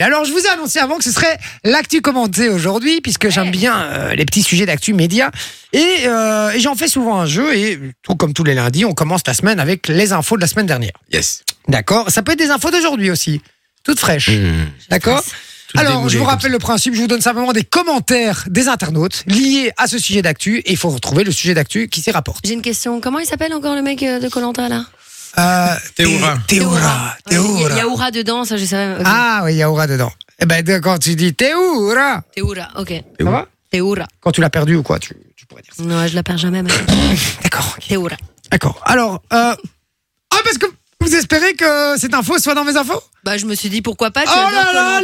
Et alors, je vous ai annoncé avant que ce serait l'actu commentée aujourd'hui, puisque j'aime bien les petits sujets d'actu média. Et j'en fais souvent un jeu, et tout comme tous les lundis, on commence la semaine avec les infos de la semaine dernière. Yes. D'accord. Ça peut être des infos d'aujourd'hui aussi, toutes fraîches. D'accord. Alors, je vous rappelle le principe, je vous donne simplement des commentaires des internautes liés à ce sujet d'actu, et il faut retrouver le sujet d'actu qui s'y rapporte. J'ai une question. Comment il s'appelle encore le mec de Koh-Lanta, là? Teura. Il y a Oura dedans, ça je savais. Okay. Ah oui, il y a Oura dedans. Et ben quand tu dis Teura, ok. Ça va? Teura. Quand tu l'as perdu ou quoi, tu pourrais dire ça. Non, je la perds jamais. D'accord. Okay. Teura. D'accord. Alors, parce que vous espérez que cette info soit dans mes infos? Bah je me suis dit pourquoi pas. Oh là là,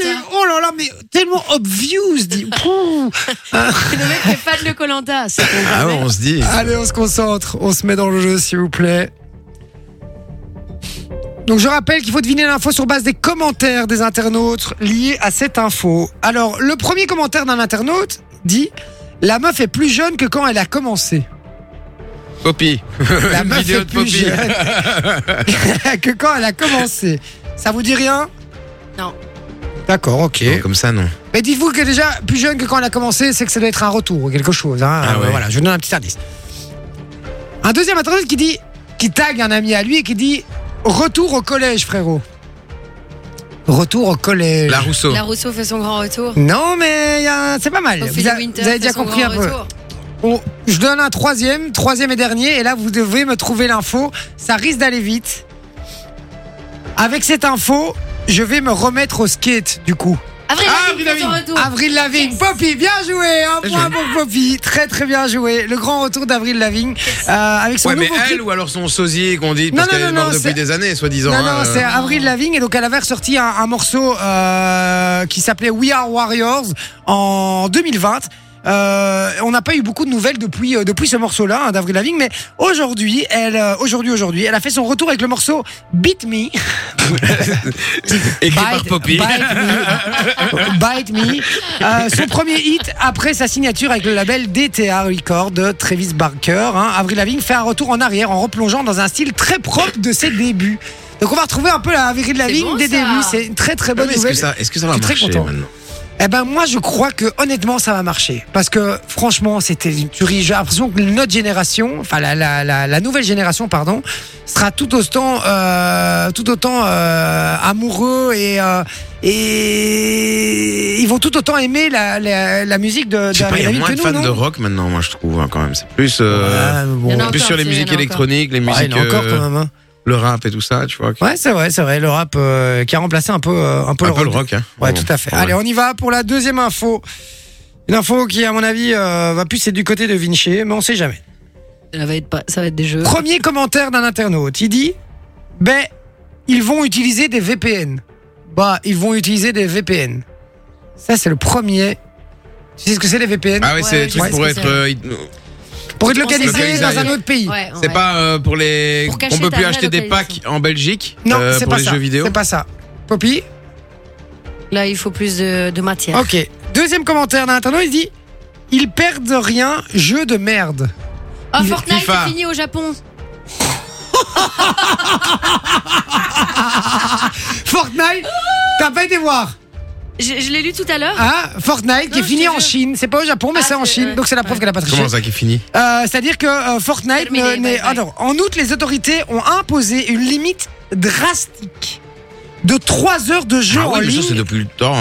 mais tellement obvious, dit. Le mec est fan de Koh-Lanta. Ah ouais, on se dit. Allez, on se concentre, on se met dans le jeu, s'il vous plaît. Donc je rappelle qu'il faut deviner l'info sur base des commentaires des internautes liés à cette info. Alors le premier commentaire d'un internaute dit: la meuf est plus jeune que quand elle a commencé. Poppy. La meuf est plus jeune que quand elle a commencé. Ça vous dit rien? Non. D'accord, ok. Non, comme ça, non. Mais dites-vous que déjà plus jeune que quand elle a commencé, c'est que ça doit être un retour ou quelque chose. Hein. Ah ouais. Voilà, je vous donne un petit indice. Un deuxième internaute qui dit, qui tague un ami à lui et qui dit: retour au collège, frérot. Retour au collège. La Rousseau fait son grand retour. Non, mais c'est pas mal. Vous avez déjà compris un peu. Je donne un troisième et dernier. Et là, vous devez me trouver l'info. Ça risque d'aller vite. Avec cette info, je vais me remettre au skate, du coup. Avril Lavigne, yes. Poppy, bien joué. Un point pour Poppy, très très bien joué. Le grand retour d'Avril Lavigne, avec son nouveau clip. Elle ou alors son sosie qu'on dit parce qu'elle est morte depuis des années, soi-disant. Non, c'est Avril Lavigne, et donc elle avait ressorti un morceau qui s'appelait We Are Warriors en 2020. On n'a pas eu beaucoup de nouvelles depuis ce morceau-là, hein, d'Avril Lavigne, mais aujourd'hui, elle a fait son retour avec le morceau Beat Me, écrit par Poppy. Bite Me, son premier hit après sa signature avec le label DTA Records de Travis Barker. Hein. Avril Lavigne fait un retour en arrière en replongeant dans un style très propre de ses débuts. Donc on va retrouver un peu la Avril Lavigne des débuts. C'est une très très bonne nouvelle. Est-ce que ça va marcher maintenant? Eh ben moi je crois que honnêtement ça va marcher, parce que franchement c'était une tuerie. J'ai l'impression que notre génération, enfin la nouvelle génération pardon, sera tout autant amoureux et ils vont tout autant aimer la musique de. Je sais pas, il y a moins de fans de rock maintenant, moi je trouve, hein, quand même. C'est plus plus sur les musiques électroniques, les musiques. Il y en a encore quand même. Hein. Le rap et tout ça, tu vois. Ouais, c'est vrai. Le rap qui a remplacé un peu le rock. Hein. Ouais, tout à fait. Allez, on y va pour la deuxième info. Une info qui, à mon avis, va plus être du côté de Vinci, mais on sait jamais. Ça va être des jeux. Premier commentaire d'un internaute. Il dit: ils vont utiliser des VPN. Ils vont utiliser des VPN. Ça, c'est le premier. Tu sais ce que c'est les VPN? Ah oui, ouais, c'est le truc pour être... Pour être localisé dans un autre pays. C'est pas pour les. On peut plus acheter des packs en Belgique. Non, c'est pour pas les jeux vidéo. C'est pas ça. Poppy. Là, il faut plus de matière. Ok. Deuxième commentaire d'un internaute, il dit: ils perdent rien, jeu de merde. Oh, Fortnite est fini au Japon. Fortnite, t'as pas été voir? Je l'ai lu tout à l'heure. Ah, Fortnite qui est fini en Chine. C'est pas au Japon, mais c'est en Chine. Donc c'est la preuve qu'elle a pas triché. Comment ça qui est fini? C'est-à-dire que Fortnite... en août, les autorités ont imposé une limite drastique de 3 heures de jeu en ligne. C'est depuis le temps.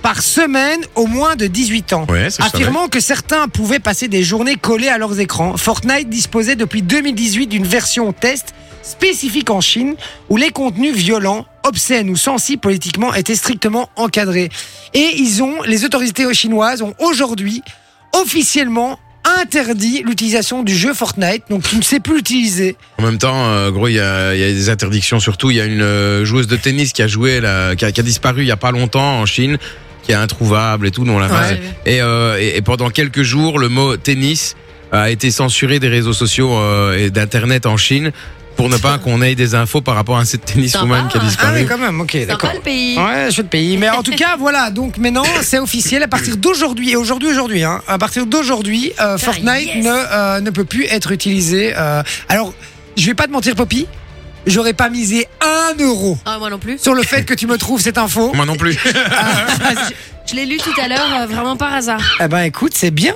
Par semaine au moins de 18 ans. Ouais, affirmant que certains pouvaient passer des journées collées à leurs écrans. Fortnite disposait depuis 2018 d'une version test spécifique en Chine où les contenus violents, obscènes ou sensibles politiquement étaient strictement encadrés. Et les autorités chinoises ont aujourd'hui officiellement interdit l'utilisation du jeu Fortnite, donc tu ne sais plus l'utiliser. En même temps, gros, il y a des interdictions surtout. Il y a une joueuse de tennis qui a joué, qui a disparu il n'y a pas longtemps en Chine, qui est introuvable et tout, non, la base. Et pendant quelques jours, le mot tennis a été censuré des réseaux sociaux et d'internet en Chine. Pour ne pas qu'on ait des infos par rapport à cette tennis woman qui a disparu. Ah oui, quand même, ok, d'accord. Le pays. Ouais, chouette pays. Mais en tout cas, voilà, donc maintenant, c'est officiel. À partir d'aujourd'hui, Fortnite ne peut plus être utilisé. Alors, je vais pas te mentir, Poppy, j'aurais pas misé 1 euro. Ah, moi non plus. Sur le fait que tu me trouves cette info. Moi non plus. Je l'ai lu tout à l'heure, vraiment par hasard. Eh ben écoute, c'est bien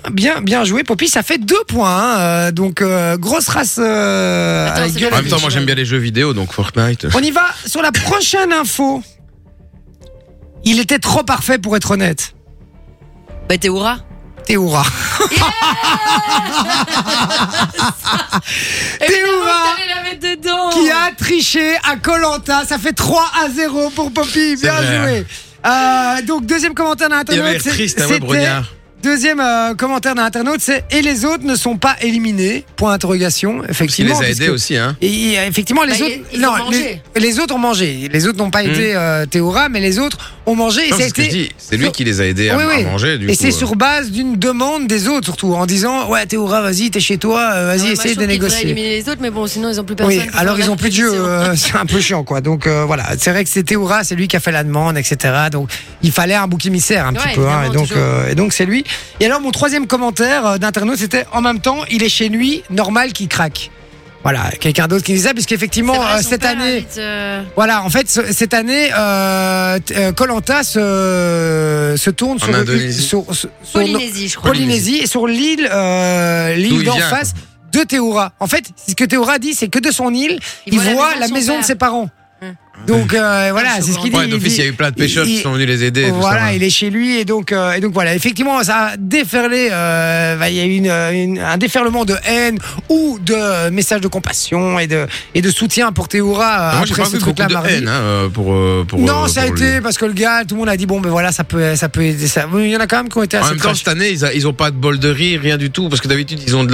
joué, Poppy. Ça fait 2 points. Hein. Donc grosse race. Attends, avec gueule. En même temps, moi j'aime bien les jeux vidéo, donc Fortnite. On y va sur la prochaine info. Il était trop parfait pour être honnête. Bah Teura. Yeah. Teura qui a triché à Koh-Lanta. Ça fait 3-0 pour Poppy. Bien joué. Donc deuxième commentaire d'un internaute, commentaire d'un internaute, c'est et les autres ne sont pas éliminés. Point interrogation. Effectivement. Il les a aidés aussi, hein. Et effectivement, les autres ont mangé. Les autres n'ont pas aidé Teura, mais les autres ont mangé. Non, c'est lui qui les a aidés à manger. Du coup, c'est sur base d'une demande des autres, surtout en disant ouais Teura, vas-y, t'es chez toi, vas-y, essaye de négocier. Ils ont éliminé les autres, mais bon, sinon ils ont plus personne. Oui, alors ils ont plus de jeu. C'est un peu chiant, quoi. Donc voilà, c'est vrai que c'est Teura, c'est lui qui a fait la demande, etc. Donc il fallait un bouc émissaire un petit peu. Et donc c'est lui. Et alors mon troisième commentaire d'internaute, c'était en même temps il est chez lui, normal qu'il craque. Voilà, quelqu'un d'autre qui disait ça, puisqu'effectivement cette année voilà, en fait cette année Koh-Lanta se tourne sur Polynésie, je crois. Polynésie et sur l'île d'en face de Teura. En fait, ce que Teura dit, c'est que de son île, il voit la maison de ses parents. Donc voilà, c'est ce qu'il dit. Ouais, d'office, il y a eu plein de pêcheurs qui sont venus les aider. Voilà, il est chez lui et donc voilà. Effectivement, ça a déferlé. Il y a eu un déferlement de haine ou de messages de compassion et de soutien pour Teura. Moi, j'ai pas vu beaucoup de haine pour. Non, ça a été parce que le gars, tout le monde a dit bon, ben voilà, ça peut aider. Ça. Il y en a quand même qui ont été. En même temps, cette année, ils ont pas de bol de riz, rien du tout, parce que d'habitude, ils ont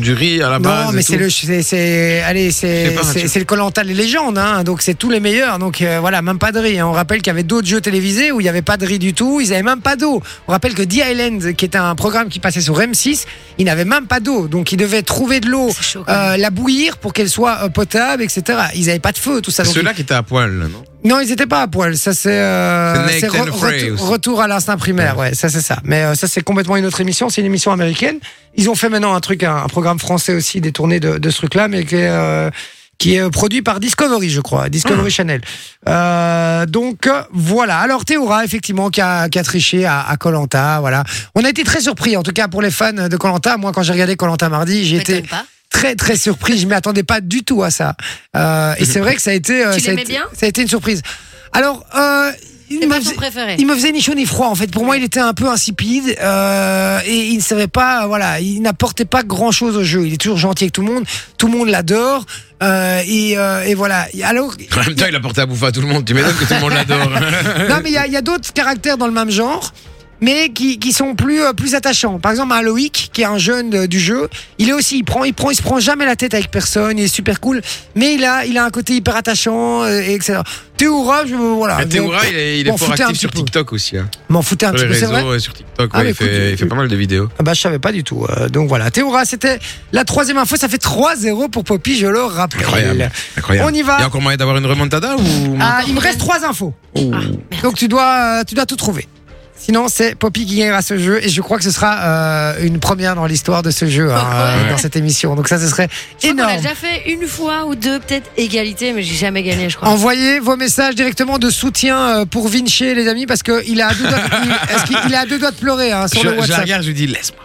du riz à la base. Non, mais c'est le Koh-Lanta des légendes, hein. Donc c'est tous les meilleurs. Donc voilà, même pas de riz. On rappelle qu'il y avait d'autres jeux télévisés où il n'y avait pas de riz du tout. Ils n'avaient même pas d'eau. On rappelle que The Island, qui était un programme qui passait sur M6, il n'avait même pas d'eau. Donc ils devaient trouver de l'eau, la bouillir pour qu'elle soit potable, etc. Ils n'avaient pas de feu, tout ça. Ceux-là qui étaient à poil, non ? Non, ils n'étaient pas à poil. Ça, c'est retour à l'instinct primaire. Ouais, ça, c'est ça. Mais ça, c'est complètement une autre émission. C'est une émission américaine. Ils ont fait maintenant un programme français aussi détourné de ce truc-là, mais qui est produit par Discovery, je crois, Channel. Donc voilà. Alors Teura, effectivement, qui a triché à Koh-Lanta, voilà. On a été très surpris, en tout cas pour les fans de Koh-Lanta. Moi, quand j'ai regardé Koh-Lanta mardi, j'étais très très surpris. Je m'y attendais pas du tout à ça. Et c'est vrai que ça a été, ça a été une surprise. Alors. Il me faisait ni chaud ni froid en fait. Pour moi, il était un peu insipide et il ne savait pas. Voilà, il n'apportait pas grand chose au jeu. Il est toujours gentil avec tout le monde l'adore et voilà. Alors, en même temps, il apportait à bouffer à tout le monde. Tu m'étonnes que tout le monde l'adore. Non, mais il y a d'autres caractères dans le même genre, mais qui sont plus attachants. Par exemple, Aloïc, qui est un jeune du jeu, il est aussi, il se prend jamais la tête avec personne, il est super cool, mais il a un côté hyper attachant, etc. Teura, voilà. Teura, il est fort actif sur TikTok aussi. Hein. M'en foutait un petit peu, c'est vrai. Sur TikTok, ouais, il fait pas mal de vidéos. Ah bah je savais pas du tout. Donc voilà, Teura, c'était la troisième info. Ça fait 3-0 pour Poppy, je le rappelle. Incroyable. On y va. Il y a encore moyen d'avoir une remontada ou. Ah, il me reste 3 infos. Oh. Donc tu dois tout trouver. Sinon, c'est Poppy qui gagnera ce jeu et je crois que ce sera une première dans l'histoire de ce jeu, dans cette émission. Donc ça, ce serait énorme. On a déjà fait une fois ou deux, peut-être égalité, mais j'ai jamais gagné, je crois. Envoyez vos messages directement de soutien pour Vinci, les amis, parce qu'il a à 2 doigts de pleurer hein, sur le WhatsApp. Je regarde, je lui dis laisse-moi.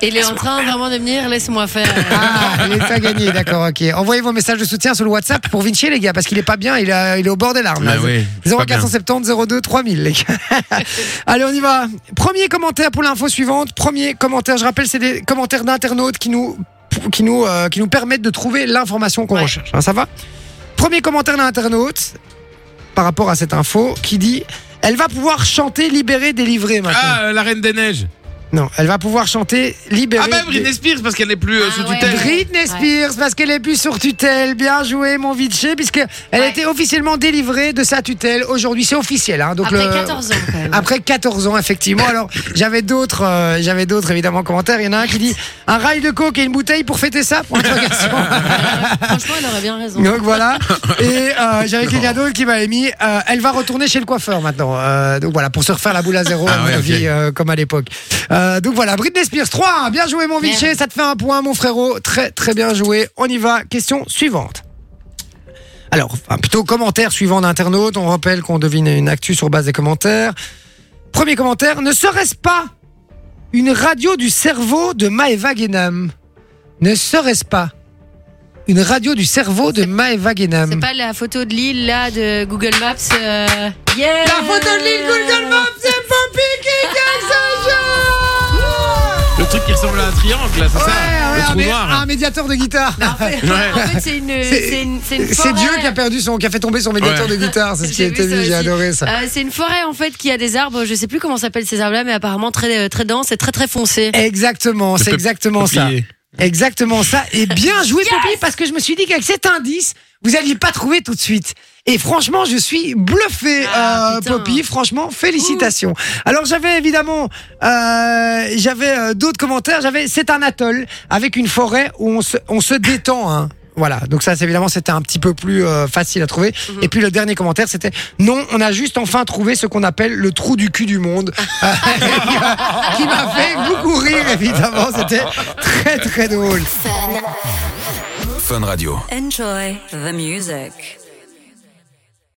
Il est en train vraiment de venir, laisse-moi faire. Ah, il est pas gagné, d'accord, ok. Envoyez vos messages de soutien sur le WhatsApp pour Vinci, les gars, parce qu'il est pas bien, il est au bord des larmes. Là, oui, 0470 02 3000, les gars. Allez, on y va. Premier commentaire pour l'info suivante. Premier commentaire, je rappelle, c'est des commentaires d'internautes qui nous permettent de trouver l'information qu'on recherche. Hein, ça va ? Premier commentaire d'un internaute par rapport à cette info qui dit elle va pouvoir chanter libérée, délivrée maintenant. Ah, la Reine des Neiges. Non, elle va pouvoir chanter libérée. Ah, bah Britney Spears parce qu'elle n'est plus sous tutelle. Britney Spears parce qu'elle n'est plus sur tutelle. Bien joué, mon Vinci, puisqu'elle a été officiellement délivrée de sa tutelle. Aujourd'hui, c'est officiel. Hein, donc après 14 ans, quand même. Après 14 ans, effectivement. Alors, j'avais d'autres évidemment, commentaires. Il y en a un qui dit un rail de coke et une bouteille pour fêter ça. Franchement, elle aurait bien raison. Donc voilà. Et j'avais quelqu'un d'autre qui m'avait mis elle va retourner chez le coiffeur maintenant. Donc voilà, pour se refaire la boule à zéro, comme à l'époque. Donc voilà, Britney Spears 3, bien joué mon Vinci, ça te fait 1 point mon frérot, très très bien joué. On y va, question suivante. Alors, plutôt commentaire suivant d'internaute. On rappelle qu'on devine une actu sur base des commentaires. Premier commentaire. Ne serait-ce pas une radio du cerveau de Maeve Guénam? Ne serait-ce pas une radio du cerveau de Maeve Guénam? C'est pas la photo de l'île, là, de Google Maps Yeah. La photo de l'île Google Maps, c'est Poppy qui gagne ce jeu. Le truc qui ressemble à un triangle, là, c'est ça, le trou noir, un médiateur de guitare. Non, en fait, c'est une forêt. C'est Dieu qui a perdu qui a fait tomber son médiateur de guitare, c'est ce qui a été dit, j'ai adoré ça. C'est une forêt, en fait, qui a des arbres, je sais plus comment s'appellent ces arbres-là, mais apparemment très, très dense et très, très foncé. Exactement, c'est exactement ça. Exactement ça. Et bien joué, yes Poppy, parce que je me suis dit qu'avec cet indice, vous n'alliez pas trouver tout de suite. Et franchement, je suis bluffé, Poppy. Franchement, félicitations. Ouh. Alors, j'avais évidemment, d'autres commentaires. C'est un atoll avec une forêt où on se détend, hein. Voilà, donc ça, évidemment, c'était un petit peu plus facile à trouver. Mmh. Et puis le dernier commentaire, c'était « Non, on a juste enfin trouvé ce qu'on appelle le trou du cul du monde », qui m'a fait beaucoup rire, évidemment. C'était très, très drôle. Fun Radio. Enjoy the music.